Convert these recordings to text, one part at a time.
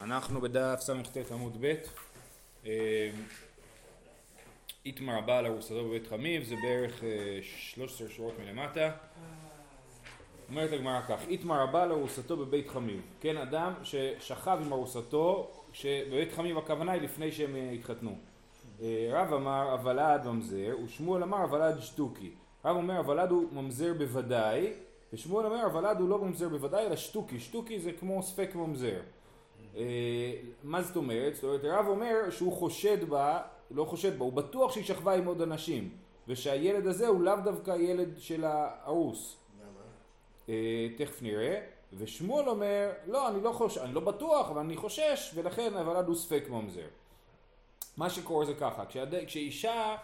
אנחנו בדף ס"ט עמוד ב', איתמר הבעל ארוסתו בבית חמיב, זה בערך 13 שורות מלמטה. אומרת הגמרא כך, איתמר הבעל ארוסתו בבית חמיב, כן, אדם ששכב עם ארוסתו, שבבית חמיב הכוונה היא לפני שהם התחתנו. רב אמר הוולד ממזר, ושמואל אמר הוולד שטוקי. רב אומר הוולד הוא ממזר בוודאי, ושמואל אומר הוולד הוא לא ממזר בוודאי אלא שטוקי. שטוקי זה כמו ספק ממזר. מה זאת אומרת? זאת אומרת, רב אומר שהוא חושד בה, לא חושד בה, הוא בטוח שהיא שכבה עם עוד אנשים, ושהילד הזה הוא לאו דווקא ילד של הארוס. תכף נראה. ושמואל אומר, לא, אני לא בטוח, אבל אני חושש, ולכן הוולד הוא ספק ממזר. מה שקורה זה ככה, כשאישה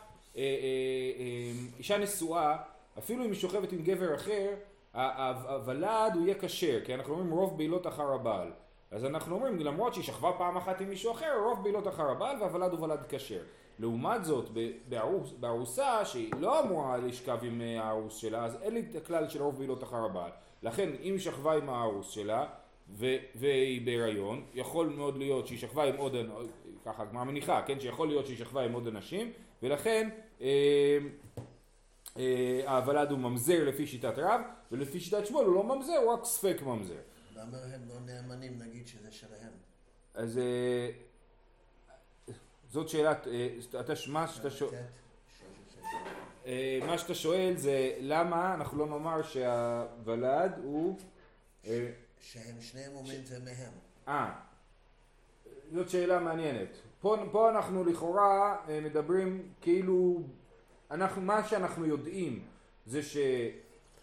נשואה, אפילו אם היא שוכבת עם גבר אחר, הוולד הוא יהיה כשר, כי אנחנו אומרים רוב בעילות אחר הבעל. אז אנחנו אומרים, למרות שהיא שכבה פעם אחת עם מישהו אחר, רוב בעילות אחר הבעל, והוולד הוא ולד כשר. לעומת זאת, בארוסה שהיא לא אמורה לשכב עם הארוס שלה, אז אין לי את הכלל של רוב בעילות אחר הבעל. לכן, אם היא שכבה עם הארוס שלה, והיא בהיריון, יכול מאוד להיות שהיא שכבה עם עוד, ככה גמר מניחה, כן? שיכול להיות שהיא שכבה עם עוד אנשים, ולכן הוולד הוא ממזר לפי שיטת רב, ולפי שיטת שמואל הוא לא ממזר, הוא רק ספק ממזר. למה הם לא נאמנים, נגיד שזה שלהם? אז זאת שאלת, מה שאתה שואל זה למה אנחנו לא נאמר שהוולד הוא... שהם שניהם אומרים זה מהם. זאת שאלה מעניינת. פה אנחנו לכאורה מדברים כאילו, מה שאנחנו יודעים זה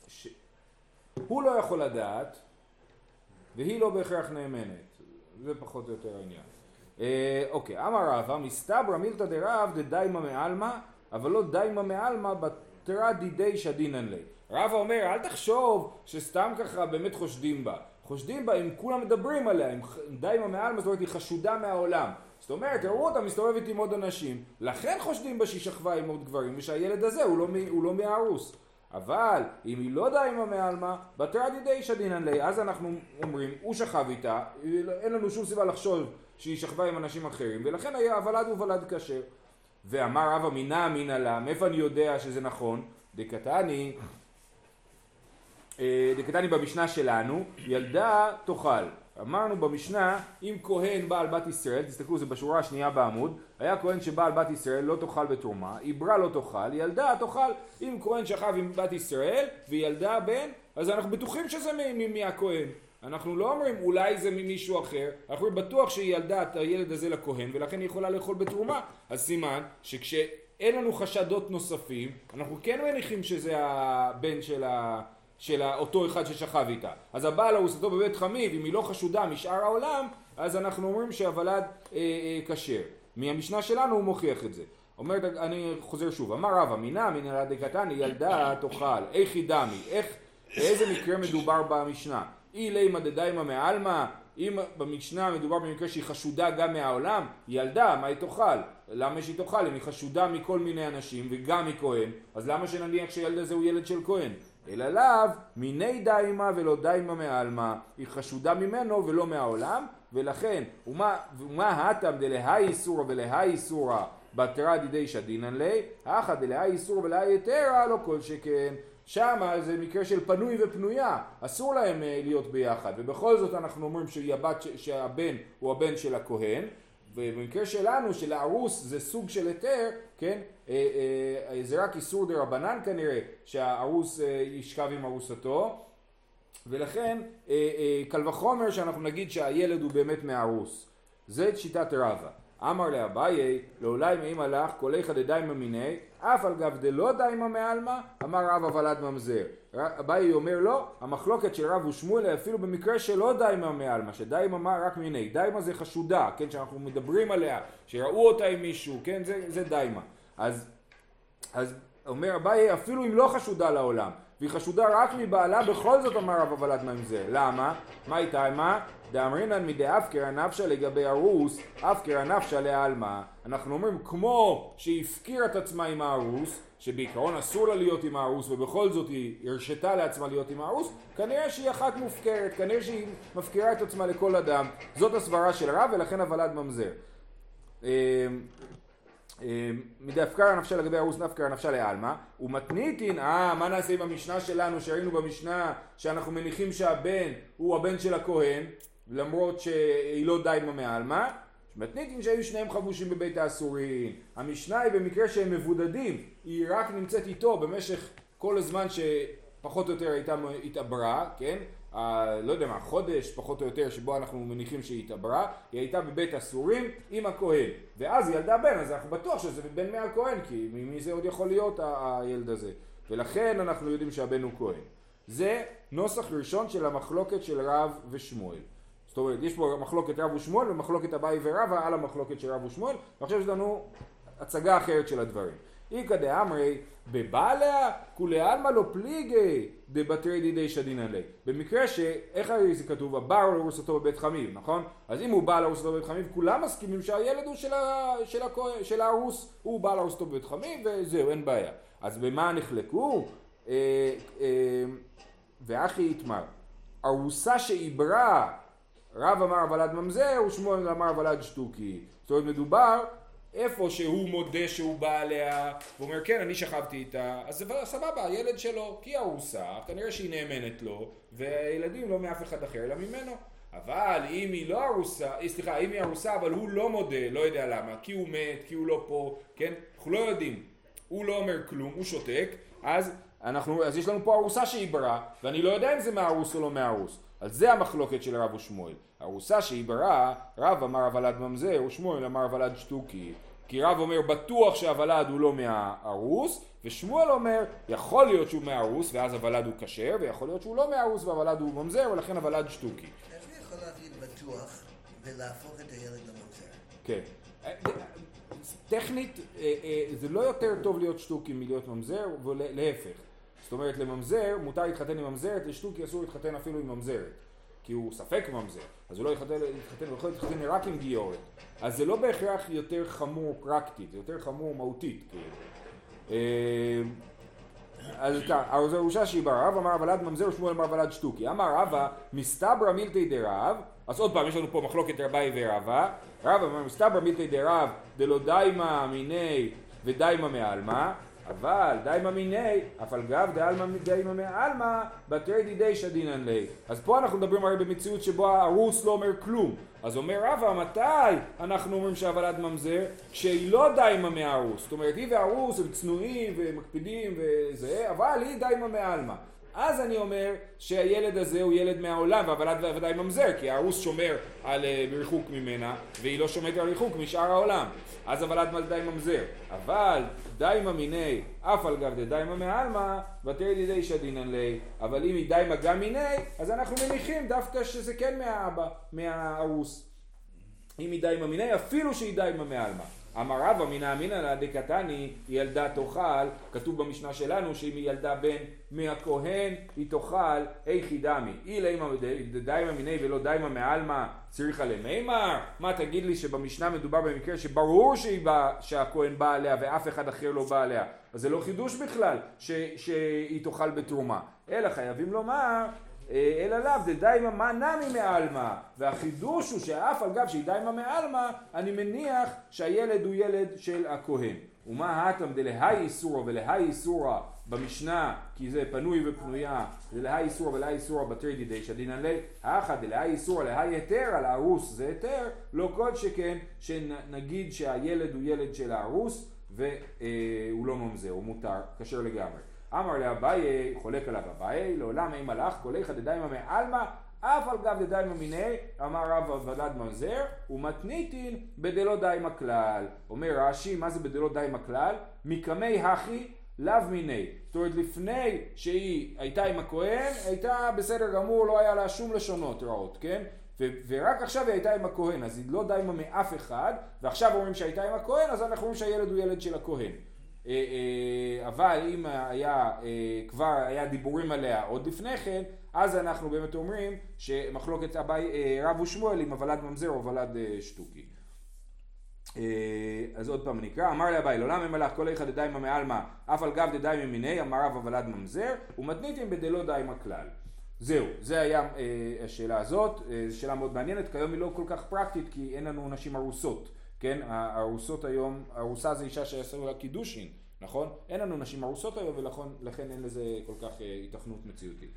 שהוא לא יכול לדעת, והיא לא בהכרח נאמנת, זה פחות או יותר העניין. אוקיי, אמר רבא, מסתברא מילתא דרב דדיימא מעלמא, אבל לא דיימא מעלמא בתרא דדיישא דינן ליה. רבא אומר, אל תחשוב שסתם ככה באמת חושדים בה. חושדים בה אם כולם מדברים עליה, אם דיימא מעלמא, זאת אומרת, היא חשודה מהעולם. זאת אומרת, הראו אותה מסתובבת עם עוד אנשים, לכן חושדים בה שהיא שכבה עם עוד גברים, ושהילד הזה הוא לא מהארוס. אבל אם היא לא דיימא מעלמא, בתרא דדיישא דינן ליה, אז אנחנו אומרים, הוא שכב איתה, אין לנו שום סיבה לחשוב שהיא שכבה עם אנשים אחרים, ולכן הוולד הוא ולד כשר. ואמר רבא מינא אמינא לה, מאיפה אני יודע שזה נכון? דקתני במשנה שלנו, ילדה תאכל. אמרנו במשנה, אם כהן בעל בת ישראל, תסתכלו זה בשורה השנייה בעמוד, היה כהן שבעל בת ישראל לא תאכל בתרומה, עברה לא תאכל, ילדה תאכל. אם כהן שכב עם בת ישראל וילדה בן, אז אנחנו בטוחים שזה מהכהן. אנחנו לא אומרים אולי זה ממישהו אחר, אנחנו בטוח שהיא ילדה את הילד הזה לכהן ולכן היא יכולה לאכול בתרומה. אז סימן שכשאין לנו חשדות נוספים, אנחנו כן מניחים שזה הבן של אותו אחד ששכב איתה. אז הבעל ארוסתו בבית חמיב, אם היא לא חשודה משאר העולם, אז אנחנו אומרים שהוולד כשר. מהמשנה שלנו הוא מוכיח את זה. אומרת, אני חוזר שוב, אמר רבא מינא אמינא לה דקתני, ילדה תאכל, איך היא דמי, איזה מקרה מדובר במשנה? אי לימא דדיימא מעלמא, אם במשנה מדובר במקרה שהיא חשודה גם מהעולם, ילדה, מה היא תאכל? למה שהיא תאכל? אם היא חשודה מכל מיני אנשים וגם מכהן, אז למה שנניח שילד זה הוא ילד של כהן? אלא לאו, מיני דיימא ולא דיימא מעלמא, היא חשודה ממנו ולא מהעולם, ולכן, ומה הטעם דלהא איסורא ולהא איסורא בתרא דדיישא דינן ליה, האחא דלהא איסורא ולהא יתרא לא כל שכן. שם זה מקרה של פנוי ופנויה, אסור להם להיות ביחד, ובכל זאת אנחנו אומרים שהבן הוא הבן של הכהן, ובמקרה שלנו של הארוס זה סוג של היתר, כן? זה רק איסור דרבנן כנראה שהארוס ישכב עם ארוסתו, ולכן קל וחומר שאנחנו נגיד שהילד הוא באמת מהארוס. זה שיטת רבא. אמר לאביי, לעולי מאמא לך, קולי חדדיים ממיני, אף על גב דלא דיימא מעלמא, אמר רב הוולד ממזר. אביי אומר לו, המחלוקת של רב ושמואל אפילו במקרה שלא דיימא מעלמא, שדיימא מה רק מיני, דיימא זה חשודה, כן, שאנחנו מדברים עליה, שראו אותה עם מישהו, כן, זה דיימא. אז אומר אביי, אפילו אם לא חשודה לעולם, והיא חשודה רק מבעלה, בכל זאת אמר רב הוולד ממזר. למה? מה איתה? מה? דאמרינן מדי אפקר הנפשה לגבי הרוס, אפקר הנפשה לאלמה. אנחנו אומרים כמו שהפקיר את עצמה עם הארוס, שבעיקרון אסור לה להיות עם הארוס ובכל זאת היא הרשתה לעצמה להיות עם הארוס, כנראה שהיא אחת מופקרת, כנראה שהיא מפקירה את עצמה לכל אדם. זאת הסברה של רב ולכן הוולד ממזר. מדי הפקרה נפשה לגבי הרוס נפקרה נפשה לאלמה ומתניתין, מה נעשה עם המשנה שלנו שראינו במשנה שאנחנו מניחים שהבן הוא הבן של הכהן למרות שהיא לא דיימה מאלמה? מתניתין שהיו שניהם חבושים בבית האסורים. המשנה היא במקרה שהם מבודדים, היא רק נמצאת איתו במשך כל הזמן שפחות או יותר הייתה התעברה, כן? לא יודע מה, חודש פחות או יותר שבו אנחנו מניחים שהיא התעברה, היא הייתה בבית אסורים עם הכהן ואז ילדה בן, אז אנחנו בטוח שזה בן מהכהן כי ממי זה עוד יכול להיות הילד הזה, ולכן אנחנו יודעים שהבן הוא כהן. זה נוסח ראשון של המחלוקת של רב ושמואל. זאת אומרת, יש פה מחלוקת רב ושמואל ומחלוקת אביי ורבה על המחלוקת של רב ושמואל, ועכשיו יש לנו הצגה אחרת של הדברים. איקא דאמרי בבעלה כולי עלמא לא פליגי דבתרי דידי שדינא ליה. במקרה שאיך הרי זה כתוב, הבעל ארוסתו בבית חמיו, נכון? אז אם הוא בעל ארוסתו בבית חמיו, כולם מסכימים שהילד הוא של הארוס, הוא בעל ארוסתו בבית חמיו וזהו, אין בעיה. אז במה נחלקו? ואחי יתמר, ארוסה שעברה, רב אמר ולד ממזר ושמואל אמר ולד שטוקי. זאת אומרת מדובר איפה שהוא מודה שהוא בא אליה, הוא אומר כן אני שכבתי איתה, אז סבבה, הילד שלו, כי הארוסה, כנראה שהיא נאמנת לו, והילדים לא מאף אחד אחר אלא ממנו. אבל אם היא לא ארוסה, סליחה, אם היא ארוסה אבל הוא לא מודה, לא יודע למה, כי הוא מת, כי הוא לא פה, כן? אנחנו לא יודעים, הוא לא אומר כלום, הוא שותק, אז יש לנו פה ארוסה שעברה, ואני לא יודע אם זה מהארוס או לא מהארוס. אז זה המחלוקת של רב ושמואל. הרוסה שהיא בראה, רב אמר הוולד ממזר ושמואל אמר הוולד שטוקי. כי רב אומר בטוח שהוולד הוא לא מהרוס, ושמואל אומר יכול להיות שהוא מהרוס ואז הוולד הוא כשר, ויכול להיות שהוא לא מהרוס והוולד הוא ממזר ולכן הוולד שטוקי. איך הוא יכול להגיד בטוח ולהפוך את הילד לממזר? כן. טכנית זה לא יותר טוב להיות שטוקי מלהיות ממזר, ולהפך. זאת אומרת לממזר מותר להתחתן עם ממזרת, לשטוקי אסור להתחתן אפילו עם ממזרת. כי הוא ספק ממזר, אז הוא לא יכול להתחתן רק עם גיורת. אז זה לא בהכרח יותר חמור פרקטית, זה יותר חמור מהותית. אז הראשה שהיא ברב אמר הוולד ממזר ושמואל אמר הוולד שטוקי. אמר רבה מסתברא מילתא דרב, אז עוד פעם יש לנו פה מחלוקת רבי ורבה. רבה אמר מסתברא מילתא דרב דלא דיימה מיני ודיימה מעלמה, אבל דיימה מיני, אף על גב דיימה מעלמה, בתרי דידי שדינן לי. אז פה אנחנו מדברים הרי במציאות שבו הרוס לא אומר כלום. אז אומר רבא, מתי אנחנו אומרים שהוולד ממזר? שהיא לא דיימה מהרוס. זאת אומרת, היא והרוס הם צנועים ומקפידים וזה, אבל היא דיימה מעלמה. אז אני אומר שהילד הזה הוא ילד מהעולם, והוולד ודאי ממזר, כי הרוס שומר על ריחוק ממנה, והיא לא שומעת על ריחוק משאר העולם. אז הוולד ודאי ממזר. אבל דיימה מיני, אף על גב דיימה מעלמה, ותרי דידי שדינן לי. אבל אם היא דיימה גם מיני, אז אנחנו מניחים דווקא שזה כן מהאבא, מהרוס. אם היא דיימה מיני, אפילו שהיא דיימה מעלמה. אמר רבא מינא אמינא דקתני ילדה תאכל, כתוב במשנה שלנו שאם היא ילדה בן מהכהן היא תאכל איכי דמי, אי לימה דיימה מיני ולא דיימה מעלמה צריכה למימר. מה תגיד לי שבמשנה מדובר במקרה שברור שהכהן בא עליה ואף אחד אחר לא בא עליה, אז זה לא חידוש בכלל שהיא תאכל בתרומה, אלא חייבים לומר אלא לאו, זה דיימה מנמי מעלמה, והחידוש הוא שאף על גב שהיא דיימה מעלמה, אני מניח שהילד הוא ילד של הכהן. ומה האטם דלהי איסורה ולהי איסורה במשנה, כי זה פנוי ופנויה, דלהי איסורה ולהי איסורה בתרי דידי שדינן ליה, האחד דלהי איסורה להי היתר, על הארוס זה היתר, לא כל שכן שנגיד שהילד הוא ילד של הארוס, והוא לא ממזר, הוא מותר, כשר לגמרי. אמר לאביי, חולק עליו אביי, לעולם אי מלאך, כל איכא דדיימה מעלמא, אף על גב דדיימה מיני, אמר רב ולד ממזר, ומתניתין בדלא דיימה כלל. אומר רש"י, מה זה בדלא דיימה כלל? מקמי הכי לאו מיני. זאת אומרת, לפני שהיא הייתה עם הכהן, הייתה בסדר גמור, לא היה לה שום לשונות רעות, כן? ורק עכשיו היא הייתה עם הכהן, אז היא לא דיימה מאף אחד, ועכשיו אומרים שהייתה עם הכהן, אז אנחנו אומרים שהילד הוא ילד של הכהן. אבל אם היה כבר היה דיבורים עליה עוד לפני כן, אז אנחנו באמת אומרים שמחלוקת אביי רב ושמואל עם הוולד ממזר או הוולד שטוקי. אז עוד פעם נקרא, אמר לאביי, לעולם הם הלך כל איכא דדיימא מעלמא, אף על גב דדיימא מיני, אמר רב הוולד ממזר, ומתניתם בדלא דיימא כלל. זהו, זה היה השאלה הזאת, שאלה מאוד מעניינת, כיום היא לא כל כך פרקטית, כי אין לנו נשים ארוסות, כן? הארוסות היום, ארוסה זה אישה שעשו לה קידושין, נכון? אין לנו נשים ארוסות היום, ולכן אין לזה כל כך התכנות מציאותית.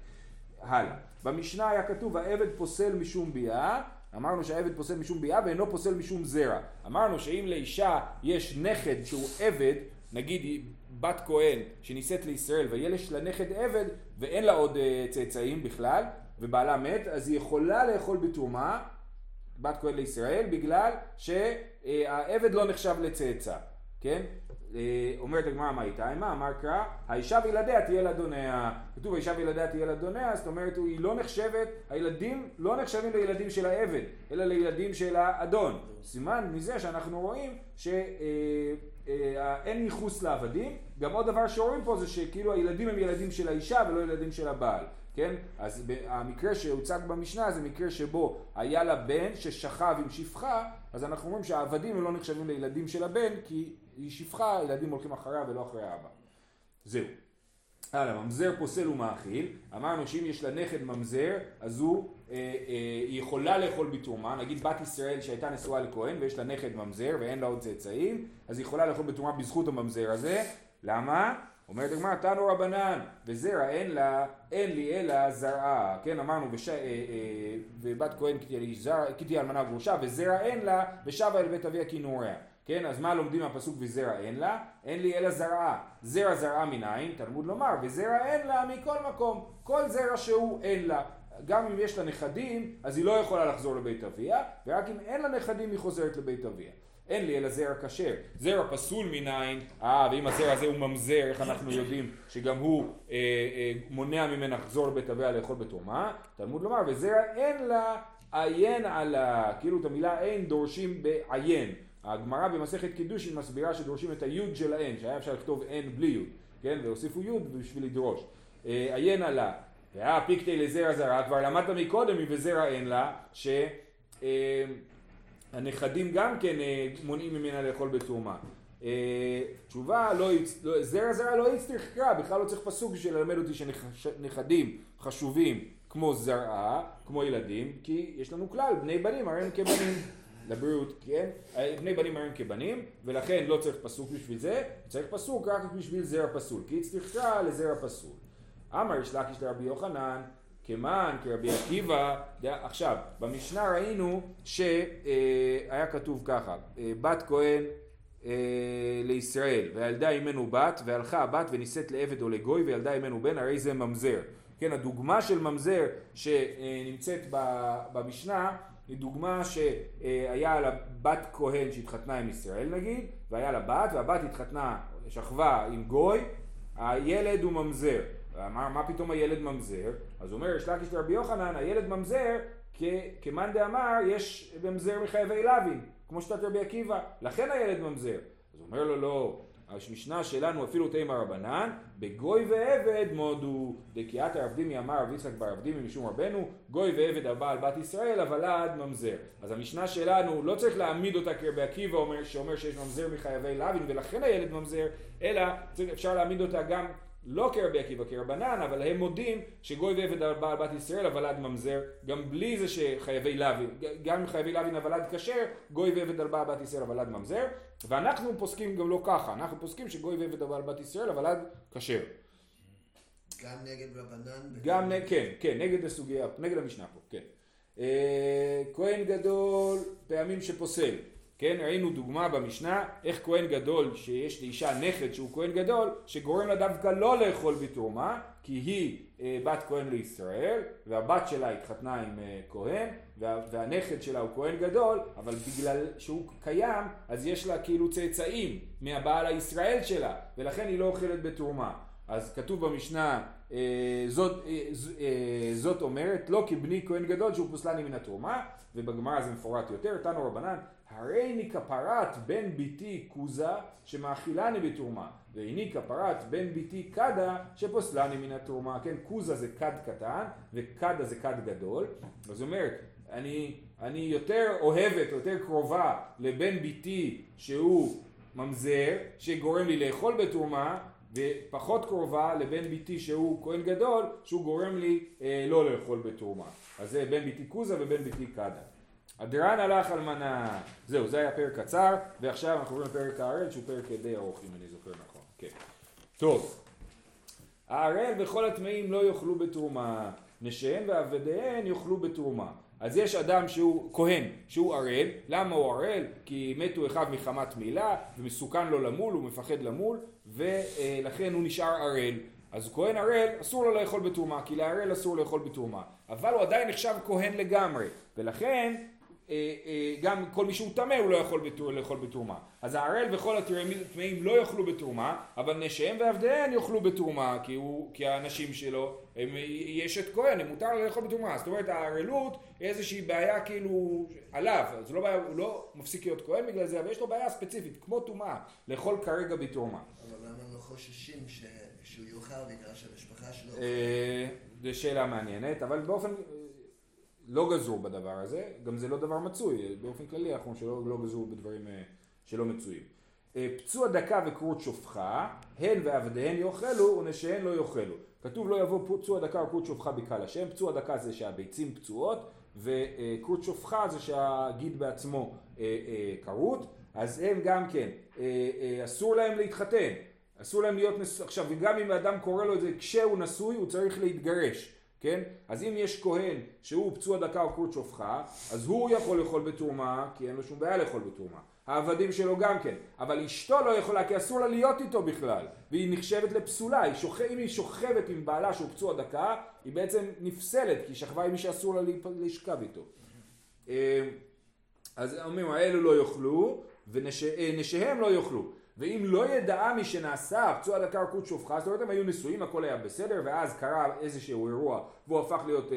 הלאה, במשנה היה כתוב, העבד פוסל משום ביאה, אמרנו שהעבד פוסל משום ביאה ואינו פוסל משום זרע. אמרנו שאם לאישה יש נכד שהוא עבד, נגיד בת כהן שנישאת לישראל וילש לנכד עבד ואין לה עוד צאצאים בכלל ובעלה מת, אז היא יכולה לאכול בתרומה, בת כהן לישראל, בגלל שהעבד לא נחשב לצאצא, כן? אומרת הגמרא, מה הייתה? אמר קרא, האישה וילדיה תהיה לאדוניה. כתוב האישה וילדיה תהיה לאדוניה, זאת אומרת היא לא נחשבת, הילדים לא נחשבים לילדים של העבד אלא לילדים של האדון. סימן מזה שאנחנו רואים שאין ייחוס לעבדים. גם עוד דבר שרואים פה זה שכאילו הילדים הם ילדים של האישה ולא ילדים של הבעל, כן? אז המקרה שהוצג במשנה זה מקרה שבו היה לה בן ששכב עם שפחה, אז אנחנו אומרים שהעבדים הם לא נחשבים לילדים של הבן כי היא שפחה, ילדים הולכים אחריה ולא אחרי האבא. זהו. הלאה, ממזר פוסל ומאכיל. אמרנו שאם יש לה נכד ממזר, אז היא יכולה לאכול בתרומה. נגיד בת ישראל שהייתה נשואה לכהן ויש לה נכד ממזר ואין לה עוד צאצאים, אז היא יכולה לאכול בתרומה בזכות הממזר הזה. למה? אומרת הגמרא, תנו רבנן, וזרע אין לי אלא זרעה, כן? אמרנו ובת כהן כי תהיה אלמנה גרושה, וזרע אין לה, ושבה אל בית אביה כי נוריה. כן, אז מה לומדים מהפסוק וזרע אין לה? אין לי אלא זרעה. זרע זרעה מניין, תלמוד לומר, וזרע אין לה מכל מקום. כל זרע שהוא אין לה. גם אם יש לה נכדים, אז היא לא יכולה לחזור לבית אביה, ורק אם אין לה נכדים היא חוזרת לבית אביה. אין לי אלא זרע כשר. זרע פסול מניין, ואם הזרע הזה הוא ממזר, איך אנחנו יודעים שגם הוא מונע ממנה לחזור לבית אביה לאכול בתרומה? תלמוד לומר, וזרע אין לה עיין עלה, כאילו את המילה אין דורשים בעיין. הגמרא במסכת קידושין מסבירה שדורשים את היוד של האין, שהיה אפשר לכתוב אין בלי יוד, כן? והוסיפו יוד בשביל לדרוש. עיין עלה, פיקטי לזרע זרע, כבר למדת מקודם מבזרע אין לה, שהנכדים גם כן מונעים ממנה לאכול בתרומה. תשובה, זרע זרע לא יצטרך קרא, בכלל לא צריך פסוק שללמד אותי שנכדים חשובים כמו זרעה, כמו ילדים, כי יש לנו כלל, בני בנים, הרי הם כבנים. לבריאות, כן? בני בנים הרים כבנים, ולכן לא צריך פסוק בשביל זה, צריך פסוק רק בשביל זרע פסול, כי הצליחה לזרע פסול. אמר יש לקיש לרבי יוחנן, כמן, כרבי עקיבא. עכשיו, במשנה ראינו שהיה כתוב ככה, בת כהן לישראל, וילדה ממנו בת, והלכה הבת ונישאת לעבד או לגוי, וילדה ממנו בן, הרי זה ממזר. כן, הדוגמה של ממזר שנמצאת במשנה, היא דוגמה שהיה לה בת כהן שהתחתנה עם ישראל נגיד, והיה לה בת, והבת התחתנה, שכבה עם גוי, הילד הוא ממזר. מה פתאום הילד ממזר? אז אומר יש לקיש לרבי יוחנן, הילד ממזר, כמאן דאמר, יש ממזר מחייבי לוין, כמו שיטת רבי עקיבא, לכן הילד ממזר. אז אומר לו לא, המשנה שלנו אפילו תימא רבנן, בגוי ועבד מודו, דקיאת העבדימי אמר רב יצחק בר עבדימי משום רבנו, גוי ועבד הבעל בת ישראל, הוולד ממזר. אז המשנה שלנו לא צריך להעמיד אותה כרבי עקיבא שאומר שיש ממזר מחייבי לוין ולכן הילד ממזר, אלא אפשר להעמיד אותה גם לא כרבי עקיבא כרבנן, אבל הם מודים שגוי ועבד הבעל בת ישראל, הוולד ממזר, גם בלי זה שחייבי לוין, גם חייבי לוין הוולד כשר, גוי ועבד הבעל בת ישראל, הוולד ממזר. ואנחנו פוסקים גם לא ככה, אנחנו פוסקים שגוי ועבד הבעל בת ישראל, הוולד כשר. גם נגד רבנן? גם כן, נגד הסוגיה, נגד המשנה פה, כן. כהן גדול, פעמים שפוסל. כן, ראינו דוגמה במשנה, איך כהן גדול שיש לאישה נכד שהוא כהן גדול, שגורם לה דווקא לא לאכול בתרומה, כי היא בת כהן לישראל, והבת שלה התחתנה עם כהן, והנכד שלה הוא כהן גדול, אבל בגלל שהוא קיים, אז יש לה כאילו צאצאים מהבעל הישראל שלה, ולכן היא לא אוכלת בתרומה. אז כתוב במשנה זאת אומרת, לא כבני כהן גדול שהוא פוסלני מן התרומה, ובגמרא זה מפורט יותר, תנו רבנן, הרי אני כפרת בן ביתי כוזה שמאכילני בתרומה, ואיני כפרת בן ביתי קדה שפוסלני מן התרומה, כן, כוזה זה קד קטן, וקדה זה קד גדול, אז זאת אומרת, אני יותר אוהבת, יותר קרובה לבן ביתי שהוא ממזר, שגורם לי לאכול בתרומה, ופחות קרובה לבן ביתי שהוא כהן גדול, שהוא גורם לי לא לאכול בתרומה. אז זה בן ביתי כוזה ובן ביתי קדה. אדרן הלך על מנה. זהו, זה היה פרק קצר, ועכשיו אנחנו עוברים לפרק הערל, שהוא פרק די ארוך, אם אני זוכר נכון. כן. טוב. הערל וכל הטמאים לא יאכלו בתרומה, נשיהם ועבדיהם יאכלו בתרומה. אז יש אדם שהוא כהן, שהוא ערל. למה הוא ערל? כי מתו אחד מחמת מילה, ומסוכן לו למול, הוא מפחד למול, ולכן הוא נשאר ערל. אז כהן ערל אסור לו לאכול בתרומה, כי לערל אסור לאכול בתרומה. אבל הוא עדיין נחשב כהן לגמרי, ולכן גם כל מי שהוא טמא הוא לא יכול לאכול בתרומה. אז הערל וכל הטמאים לא יאכלו בתרומה, אבל נשיהם ועבדיהם יאכלו בתרומה, כי האנשים שלו יש את כהן, הם מותר לאכול בתרומה. זאת אומרת, הערלות היא איזושהי בעיה כאילו עליו, אז הוא לא, בעיה, הוא לא מפסיק להיות כהן בגלל זה, אבל יש לו בעיה ספציפית, כמו תרומה, לאכול כרגע בתרומה. אבל למה לא חוששים שהוא יאכל בגלל שהמשפחה שלו? זו שאלה מעניינת, אבל באופן... לא גזור בדבר הזה, גם זה לא דבר מצוי, באופן כללי אנחנו שלא גזור בדברים שלא מצויים. פצוע דקה וקרות שופחה, הן ועבדיהן יאכלו ונשיהן לא יאכלו. כתוב לא יבוא פצוע דקה וקרות שופחה בקהל השם, פצוע דקה זה שהביצים פצועות, וקרות שופחה זה שהגיד בעצמו קרות, אז הם גם כן, אסור להם להתחתן, אסור להם להיות נשוי, עכשיו וגם אם האדם קורא לו את זה כשהוא נשוי הוא צריך להתגרש. כן? אז אם יש כהן שהוא פצוע דקה או קרות שופחה, אז הוא יכול לאכול בתרומה, כי אין לו שום בעיה לאכול בתרומה. העבדים שלו גם כן, אבל אשתו לא יכולה, כי אסור לה להיות איתו בכלל, והיא נחשבת לפסולה, אם היא שוכבת עם בעלה שהוא פצוע דקה, היא בעצם נפסלת, כי היא שכבה עם מי שאסור לה להשכב איתו. אז אומרים, האלו לא יאכלו, ונשיהם לא יאכלו. ואם לא ידעה מי שנעשה הפצוע דקה או קרות שופחה, זאת אומרת הם היו נשואים, הכל היה בסדר, ואז קרה איזשהו אירוע והוא הפך להיות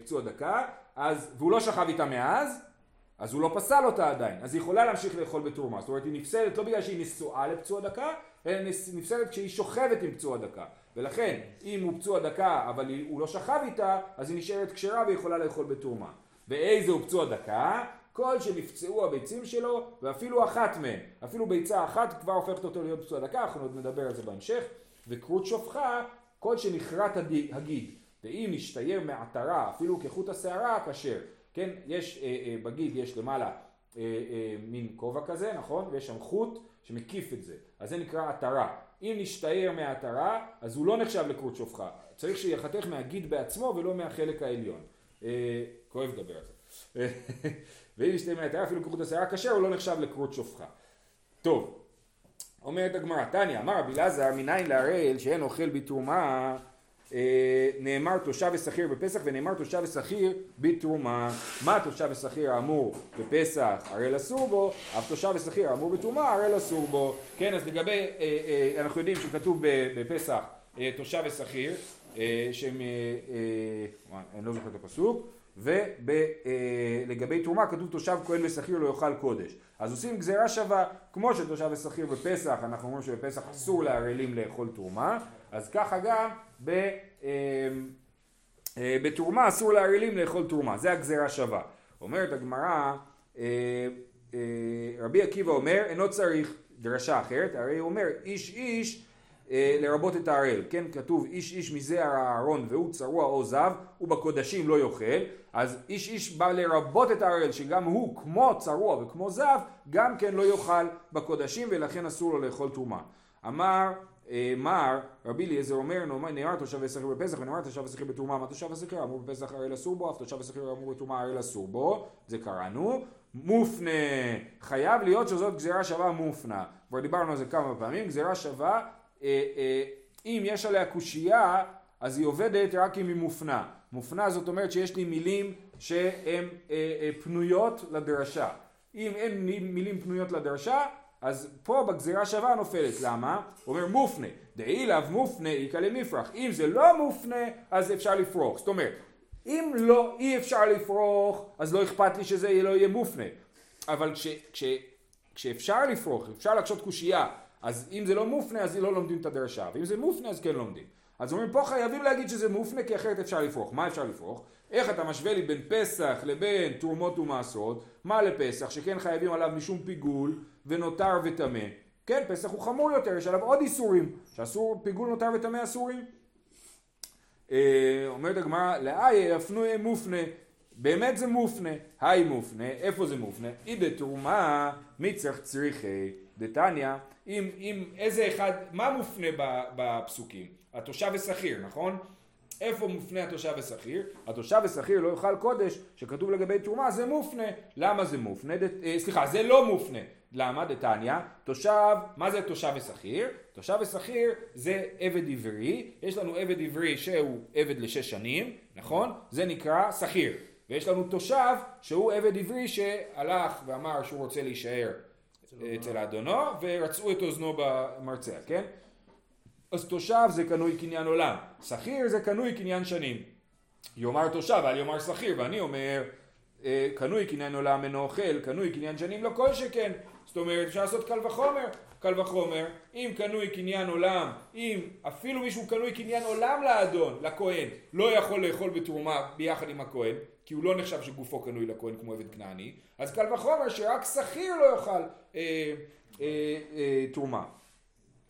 פצוע דקה, אז, והוא לא שכב איתה מאז, אז הוא לא פסל אותה עדיין, אז היא יכולה להמשיך לאכול בתרומה, זאת אומרת היא נפסלת לא בגלל שהיא נשואה לפצוע דקה, אלא נפסלת כשהיא שוכבת עם פצוע דקה, ולכן אם הוא פצוע דקה אבל הוא לא שכב איתה, אז היא נשארת כשרה ויכולה לאכול בתרומה. ואיזה הוא פצוע דקה? כל שנפצעו הביצים שלו, ואפילו אחת מהם, אפילו ביצה אחת כבר הופכת אותו להיות פצוע דקה, אנחנו עוד נדבר על זה בהמשך, וקרות שופחה, כל שנחרט הגיד, ואם נשתייר מעטרה, אפילו כחוט השערה, כאשר, כן, יש בגיד, יש למעלה מין כובע כזה, נכון? ויש שם חוט שמקיף את זה, אז זה נקרא עטרה. אם נשתייר מעטרה, אז הוא לא נחשב לקרות שופחה, צריך שיחתך מהגיד בעצמו ולא מהחלק העליון. כואב לדבר על זה. ואם נשתייר מעטרה אפילו כחוט השערה כשר, הוא לא נחשב לקרות שופחה. טוב, אומרת הגמרא, תניא, אמר רבי אליעזר, מניין לערל שאין אוכל בתרומה, נאמר תושב ושכיר בפסח ונאמר תושב ושכיר בתרומה. מה תושב ושכיר האמור בפסח ערל אסור בו, אף תושב ושכיר האמור בתרומה ערל אסור בו. כן, אז לגבי, אנחנו יודעים שכתוב בפסח תושב ושכיר, שהם, אני לא זוכר את הפסוק, ולגבי תרומה כתוב תושב כהן ושכיר לא יאכל קודש. אז עושים גזירה שווה, כמו שתושב ושכיר בפסח, אנחנו אומרים שבפסח אסור לערלים לאכול תרומה, אז ככה גם בתרומה אסור לערלים לאכול תרומה, זה הגזירה שווה. אומרת הגמרא, רבי עקיבא אומר, אינו צריך דרשה אחרת, הרי הוא אומר איש איש, לרבות את הערל, כן, כתוב איש איש מזרע הארון והוא צרוע או זב ובקודשים לא יאכל, אז איש איש בא לרבות את הערל שגם הוא כמו צרוע וכמו זב גם כן לא יאכל בקודשים ולכן אסור לו לאכול תרומה. אמר מר רבי אליעזר אומר נאמר תושב ושכיר בפסח ונאמר תושב ושכיר בתרומה, מה תושב ושכיר אמור בפסח ערל אסור בו, אף תושב ושכיר אמור בתרומה ערל אסור בו, זה קראנו. מופנה, חייב להיות שזאת גזירה שווה מופנה, כבר דיברנו על זה כמה פעמים, גזירה שווה אם יש עליה קושייה אז היא עובדת רק אם היא מופנה. מופנה זאת אומרת שיש לי מילים שהן פנויות לדרשה. אם אין מילים פנויות לדרשה אז פה בגזירה שווה נופלת. למה? הוא אומר מופנה, דאיליו מופנה איקלה מפרח. אם זה לא מופנה, אז אפשר לפרוח. זאת אומרת, אם לא אי אפשר לפרוח, אז לא אכפת לי שזה לא יהיה מופנה. אבל כשאפשר לפרוח, אפשר לקשות קושייה, אז אם זה לא מופנה, אז לא לומדים את הדרשה. ואם זה מופנה, אז כן לומדים. אז אומרים פה חייבים להגיד שזה מופנה, כי אחרת אפשר לפרוח. מה אפשר לפרוח? איך אתה משווה לי בין פסח לבין תרומות ומעשרות? מה לפסח? שכן חייבים עליו משום פיגול ונותר וטמא. כן, פסח הוא חמור יותר, יש עליו עוד איסורים. שאסור פיגול נותר וטמא אסורים. אומרת הגמרא, לאיה יפנוי מופנה. באמת זה מופנה. היי מופנה, איפה זה מופנה? אידה תרומה, מי צריכי דתניה. אם איזה אחד, מה מופנה בפסוקים? התושב ושכיר, נכון? איפה מופנה התושב ושכיר? התושב ושכיר לא יאכל קודש, שכתוב לגבי תרומה, זה מופנה. למה זה מופנה? סליחה, זה לא מופנה. למה? דתניה, תושב, מה זה תושב ושכיר? תושב ושכיר זה עבד עברי, יש לנו עבד עברי שהוא עבד ל6 שנים, נכון? זה נקרא שכיר. ויש לנו תושב שהוא עבד עברי שהלך ואמר שהוא רוצה להישאר אצל אדונו, ורצו את אוזנו במרצה, כן? אז תושב זה קנוי קניין עולם, שכיר זה קנוי קניין שנים. יאמר תושב, אל יאמר שכיר, ואני אומר, קנוי קניין עולם אינו אוכל, קנוי קניין שנים לא כל שכן. זאת אומרת, אפשר לעשות קל וחומר. קל וחומר, אם קנוי קניין עולם, אם אפילו מישהו קנוי קניין עולם לאדון, לכהן, לא יכול לאכול בתרומה ביחד עם הכהן, כי הוא לא נחשב שגופו קנוי לכהן כמו עבד כנעני, אז קל וחומר שרק שכיר לא יאכל תרומה.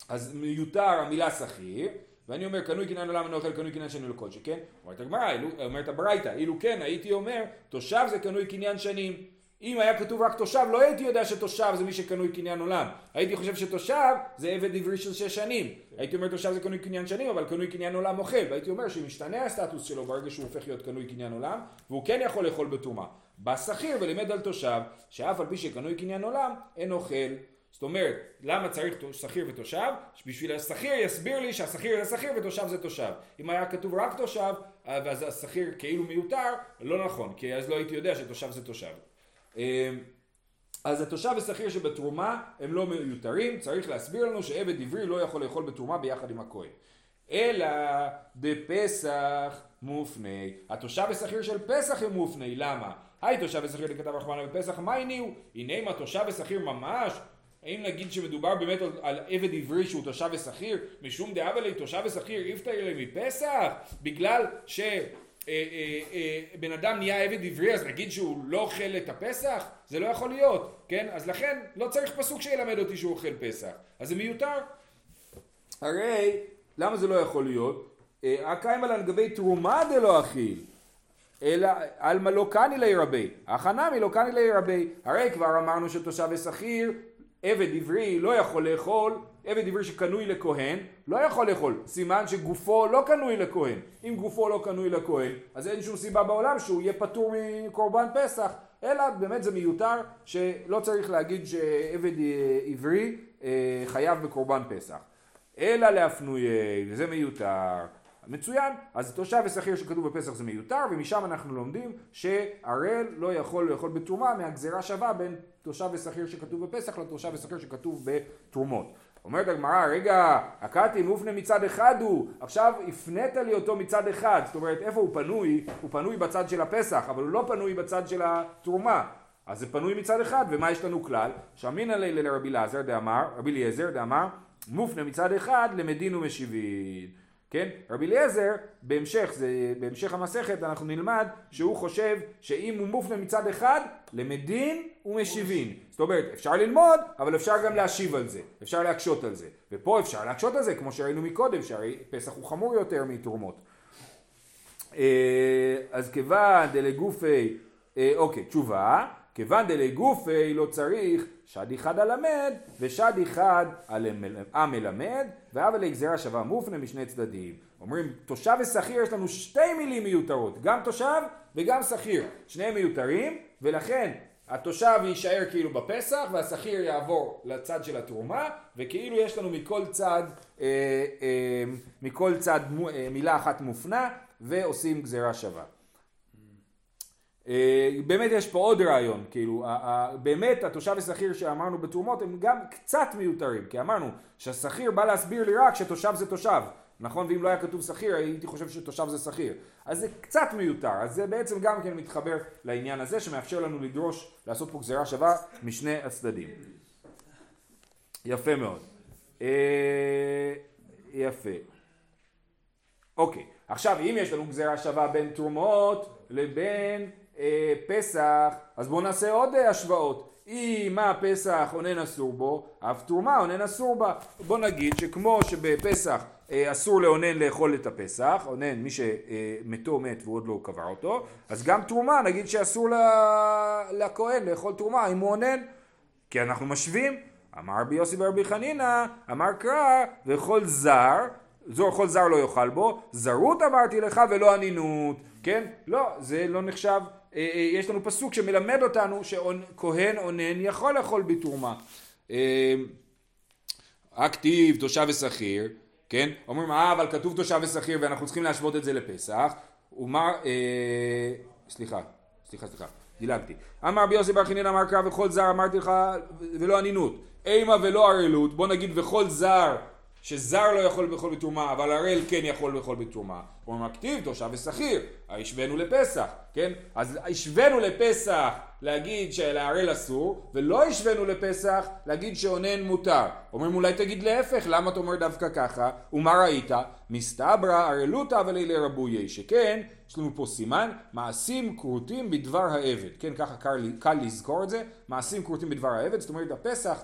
אז מיותר המילה שכיר, ואני אומר קנוי קניין עולם אינו אוכל, קנוי קניין שנים לכל שכן. אומרת הגמרא, אומרת הברייתא, אילו כן הייתי אומר תושב זה קנוי קניין שנים. אם היה כתוב רק תושב, לא הייתי יודע שתושב זה מי שקנוי קניין עולם. הייתי חושב שתושב זה עבד עברי של 6 שנים. הייתי אומר תושב זה קנוי קניין שנים, אבל קנוי קניין עולם אוכל. והייתי אומר שמשתנה הסטטוס שלו ברגע שהוא הופך להיות קנוי קניין עולם, והוא כן יכול לאכול בתרומה. בשכיר ולימד על תושב, שאף על פי שקנוי קניין עולם, אין אוכל. זאת אומרת, למה צריך שכיר ותושב? בשביל השכיר יסביר לי שהשכיר זה שכיר ותושב זה תושב. אם היה כתוב רק תושב, אז השכיר כאילו מיותר, לא נכון, כי אז לא הייתי יודע שתושב זה תושב. אז התושב ושכיר שבתרומה הם לא מיותרים, צריך להסביר לנו שעבד עברי לא יכול לאכול בתרומה ביחד עם הכהן. אלא דפסח מופני, התושב ושכיר של פסח הם מופני, למה? היי תושב ושכיר לכתב רחמנה בפסח, מה הניעו? הנה אם התושב ושכיר ממש, האם נגיד שמדובר באמת על עבד עברי שהוא תושב ושכיר, משום דאב אלי תושב ושכיר איפתא אלי מפסח, בגלל ש... בן אדם נהיה עבד עברי, אז נגיד שהוא לא אוכל את הפסח? זה לא יכול להיות, כן? אז לכן לא צריך פסוק שילמד אותי שהוא אוכל פסח, אז זה מיותר. הרי למה זה לא יכול להיות? הקיים על הנגבי תרומה דלא אכיל, אלא על מלוקני לירבי, הכנה מלוקני לירבי. הרי כבר אמרנו שתושב ושכיר, עבד עברי לא יכול לאכול, עבד עברי שקנוי לכהן לא יכול לאכול, סימן שגופו לא קנוי לכהן. אם גופו לא קנוי לכהן, אז אין שום סיבה בעולם שהוא יהיה פטור מקורבן פסח, אלא באמת זה מיותר שלא צריך להגיד שעבד עברי חייב בקורבן פסח. אלא להפנויה, זה מיותר. מצוין, אז תושב ושכיר שכתוב בפסח זה מיותר, ומשם אנחנו לומדים שהרל לא יכול לאכול בתרומה מהגזירה שווה בין תושב ושכיר שכתוב בפסח לתושב ושכיר שכתוב בתרומות. אומרת הגמרא, רגע, הקאתי מופנה מצד אחד הוא, עכשיו הפנית לי אותו מצד אחד, זאת אומרת איפה הוא פנוי? הוא פנוי בצד של הפסח, אבל הוא לא פנוי בצד של התרומה, אז זה פנוי מצד אחד, ומה יש לנו כלל? שמין עלי לרבי אליעזר דאמר, רבי אליעזר דאמר, מופנה מצד אחד למדין ומשיבין, כן? רבי אליעזר, בהמשך המסכת אנחנו נלמד שהוא חושב שאם הוא מופנה מצד אחד, למדין ומשיבין. זאת אומרת, אפשר ללמוד, אבל אפשר גם להשיב על זה, אפשר להקשות על זה. ופה אפשר להקשות על זה, כמו שראינו מקודם, שהרי פסח הוא חמור יותר מתרומות. אז כיוון דלגופי, אוקיי, תשובה, כיוון דלגופי לא צריך שד אחד הלמד ושד אחד המלמד, ואבל הגזירה שווה מופנה משני צדדים. אומרים תושב ושכיר יש לנו 2 מילים מיותרות, גם תושב וגם שכיר, שניהם מיותרים, ולכן התושב יישאר כאילו בפסח והשכיר יעבור לצד של התרומה, וכאילו יש לנו מכל צד מילה אחת מופנה ועושים גזירה שווה. באמת יש פה עוד רעיון, כאילו, באמת התושב ושכיר שאמרנו בתאומות הם גם קצת מיותרים, כי אמרנו שהשכיר בא להסביר לי רק שתושב זה תושב, נכון? ואם לא היה כתוב שכיר, הייתי חושב שתושב זה שכיר. אז זה קצת מיותר, אז זה בעצם גם כן מתחבר לעניין הזה, שמאפשר לנו לדרוש, לעשות פה גזירה שווה משני הצדדים. יפה מאוד. יפה. אוקיי, עכשיו אם יש לנו גזירה שווה בין תרומות לבין פסח, אז בואו נעשה עוד השוואות. אם הפסח אונן אסור בו, אף תרומה אונן אסור בה. בואו נגיד שכמו שבפסח אסור לאונן לאכול את הפסח, אונן מי שמתו מת ועוד לא קבע אותו, אז גם תרומה נגיד שאסור לכהן לאכול תרומה אם הוא אונן, כי אנחנו משווים. אמר רבי יוסי ברבי חנינה, אמר קרא וכל זר, זור כל זר לא יאכל בו, זרות אמרתי לך ולא ענינות, כן? לא, זה לא נחשב. יש לנו פסוק שמלמד אותנו שכהן אונן יכול לאכול בתרומה. הכתיב תושב ושכיר, כן? אומרים, אבל כתוב תושב ושכיר ואנחנו צריכים להשוות את זה לפסח. ומה, סליחה. דילגתי. אמר רבי יוסי ברבי חנינה אמר קרא וכל זר אמרתי לך ולא ענינות. אימה ולא ערלות, בוא נגיד וכל זר. שזר לא יכול בכל בתרומה, אבל הרעל כן יכול בכל בתרומה. הוא מכתיב תושב ושכיר, הישבנו לפסח, כן? אז הישבנו לפסח להגיד שלהרעל אסור, ולא הישבנו לפסח להגיד שאונן מותר. אומרים אולי תגיד להפך, למה אתה אומר דווקא ככה? ומה ראית? מסתברא, הרעלותא ולילי רבויי, שכן, יש לנו פה סימן, מעשים כרותים בדבר העבד. כן, ככה קל לזכור את זה, מעשים כרותים בדבר העבד, זאת אומרת הפסח,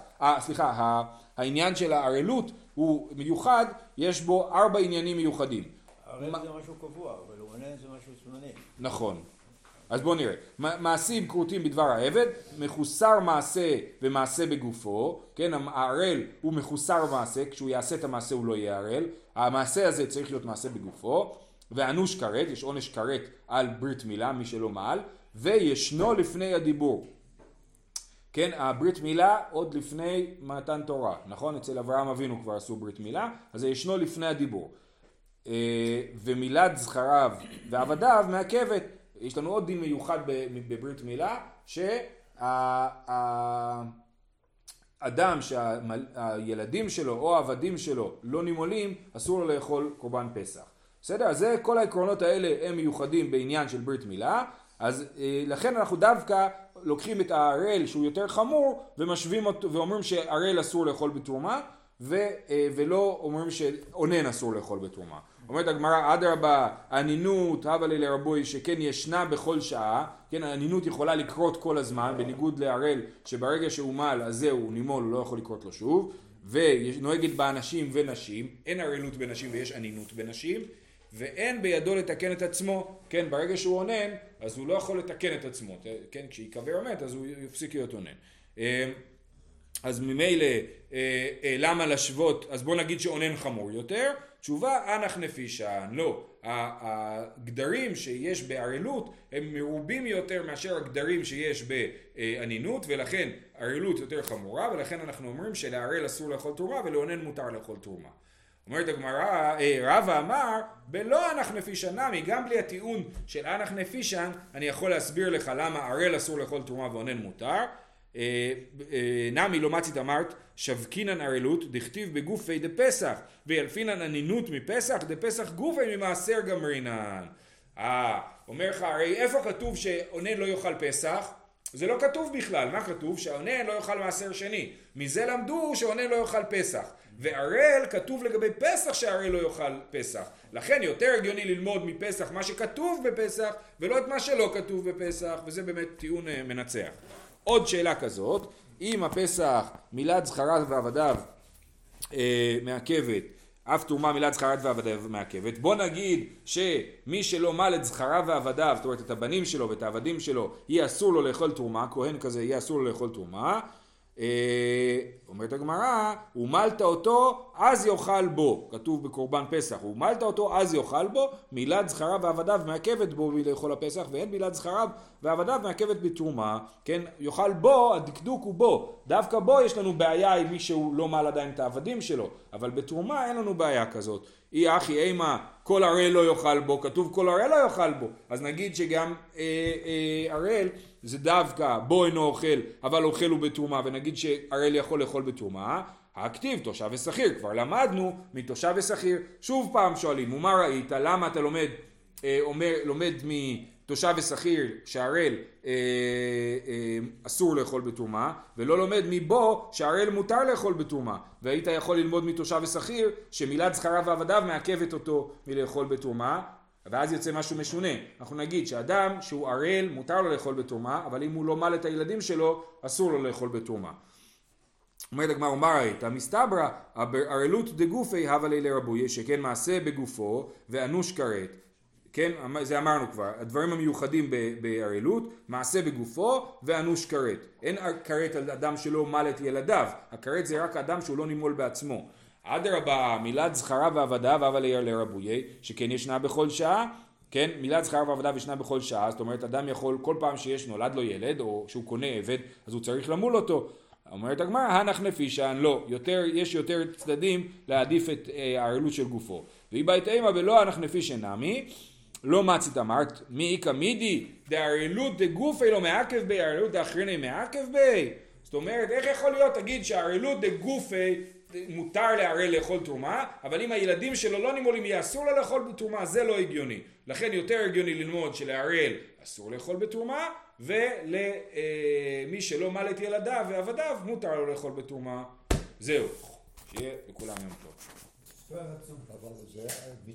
העניין של הערלות הוא מיוחד, יש בו 4 עניינים מיוחדים. הערלות זה משהו קבוע, אבל אונן זה משהו זמני. נכון. אז בואו נראה. מעשים כרותים בדבר העבד, מחוסר מעשה ומעשה בגופו, כן, הערל הוא מחוסר מעשה, כשהוא יעשה את המעשה הוא לא יהיה ערל, המעשה הזה צריך להיות מעשה בגופו, ואנוש כרת, יש עונש כרת על ברית מילה, מי שלא מעל, וישנו לפני הדיבור. כן, הברית מילה עוד לפני מתן תורה, נכון? אצל אברהם אבינו כבר עשו ברית מילה, אז זה ישנו לפני הדיבור. ומילת זכריו ועבדיו מעכבת, יש לנו עוד דין מיוחד בברית מילה, שהאדם שהילדים שלו או העבדים שלו לא נימולים, אסור לו לאכול קורבן פסח. בסדר? אז זה, כל העקרונות האלה הם מיוחדים בעניין של ברית מילה, אז לכן אנחנו דווקא לוקחים את הערל שהוא יותר חמור ומשווים אותו ואומרים שערל אסור לאכול בתרומה ולא אומרים שאונן אסור לאכול בתרומה. אומרת הגמרא אדרבה אנינות הבה לילי רבוי שכן ישנה בכל שעה, כן האנינות יכולה לקרות כל הזמן בניגוד לערל שברגע שהוא מעל אז זהו נימול לא יכול לקרות לו שוב, ונוהגת באנשים ונשים, אין ערלות בנשים ויש אנינות בנשים. ואין בידו לתקן את עצמו, כן, ברגע שהוא עונן, אז הוא לא יכול לתקן את עצמו, כן, כשיקבר מת, אז הוא יפסיק להיות עונן. אז ממילא, למה לשוות, אז בוא נגיד שעונן חמור יותר, תשובה, אנח נפישה, לא, הגדרים שיש בערלות, הם מרובים יותר מאשר הגדרים שיש בענינות, ולכן ערלות יותר חמורה, ולכן אנחנו אומרים שלערל אסור לאכול תרומה, ולעונן מותר לאכול תרומה. אומרת הגמרא, רבה אמר, בלא אנח נפישה נמי, גם בלי הטיעון של אנח נפישה, אני יכול להסביר לך למה ערל אסור לאכול תרומה ואונן מותר. נמי לא מצית אמרת, שווקינן ערלות, דכתיב בגופי דפסח, וילפינן אנינות מפסח, דפסח גופי ממעשר גמרינן. אומר לך, הרי איפה כתוב שאונן לא יאכל פסח? זה לא כתוב בכלל, מה כתוב? שהאונן לא יאכל מעשר שני. מזה למדו שהאונן לא יאכל פסח. וערל כתוב לגבי פסח שהערל לא יאכל פסח. לכן יותר הגיוני ללמוד מפסח מה שכתוב בפסח, ולא את מה שלא כתוב בפסח, וזה באמת טיעון מנצח. עוד שאלה כזאת, אם הפסח מילת זכרת ועבדיו מעכבת, אף תרומה מילת זכרת ועבדיו מעכבת, בוא נגיד שמי שלא מל את זכרה ועבדיו, זאת אומרת את הבנים שלו ואת העבדים שלו, יהיה אסור לו לאכול תרומה, כהן כזה יהיה אסור לו לאכול תרומה, אומרת הגמרא, ומלת אותו אז יאכל בו, כתוב בקורבן פסח, ומלת אותו אז יאכל בו, מילת זכריו ועבדיו מעכבת בו לאכול הפסח, ואין מילת זכריו ועבדיו מעכבת בתרומה, כן, יאכל בו, הדקדוק הוא בו, דווקא בו יש לנו בעיה עם מי שהוא לא מעל עדיין את העבדים שלו, אבל בתרומה אין לנו בעיה כזאת. אי אחי אימה, כל הראל לא יאכל בו, כתוב כל הראל לא יאכל בו. אז נגיד שגם הראל זה דווקא בו אינו אוכל, אבל אוכל הוא בתרומה, ונגיד שהראל יכול לאכול בתרומה, הכתיב תושב ושכיר, כבר למדנו מתושב ושכיר. שוב פעם שואלים, ומה ראית, למה אתה לומד מתושב ושכיר שהראל אסור לאכול בתרומה, ולא לומד מבו שהראל מותר לאכול בתרומה, והיית יכול ללמוד מתושב ושכיר שמילת זכריו ועבדיו מעכבת אותו מלאכול בתרומה, ואז יוצא משהו משונה. אנחנו נגיד שאדם שהוא הראל מותר לו לאכול בתרומה, אבל אם הוא לא מל את הילדים שלו אסור לו לאכול בתרומה. אומרת הגמרא, אומר ראית, המסתברא, הרעלות דגופי הווה ליה לרבוי, שכן מעשה בגופו ואנוש כרת. כן, זה אמרנו כבר, הדברים המיוחדים בהרעלות, מעשה בגופו ואנוש כרת. אין כרת על אדם שלא מל את ילדיו, הכרת זה רק אדם שהוא לא נימול בעצמו. אדרבה, מילת זכרה ועבדיו הווה ליה לרבוי, שכן ישנה בכל שעה. כן, מילת זכר ועבדיו ישנה בכל שעה, זאת אומרת אדם יכול, כל פעם שיש נולד לו ילד או שהוא קונה עבד, אז הוא צריך למול אותו. אומרת הגמרא, הנח נפישן, לא, יש יותר צדדים להעדיף את הערלות של גופו. והיא בית אימא בלא הנח נפישן נמי, לא מצית אמרת, מי איקה מידי, דערלות דגופי לא מעקב בי, הערלות דאחריני מעקב בי. זאת אומרת, איך יכול להיות, תגיד שהערלות דגופי מותר להערל לאכול תרומה, אבל אם הילדים שלו לא נימולים יהיה אסור לה לאכול בתרומה, זה לא הגיוני. לכן יותר הגיוני ללמוד שלהערל אסור לאכול בתרומה, ולמי שלא מל את ילדיו ועבדיו מותר לו לאכול בתרומה. זהו, שיהיה לכולם יום טוב.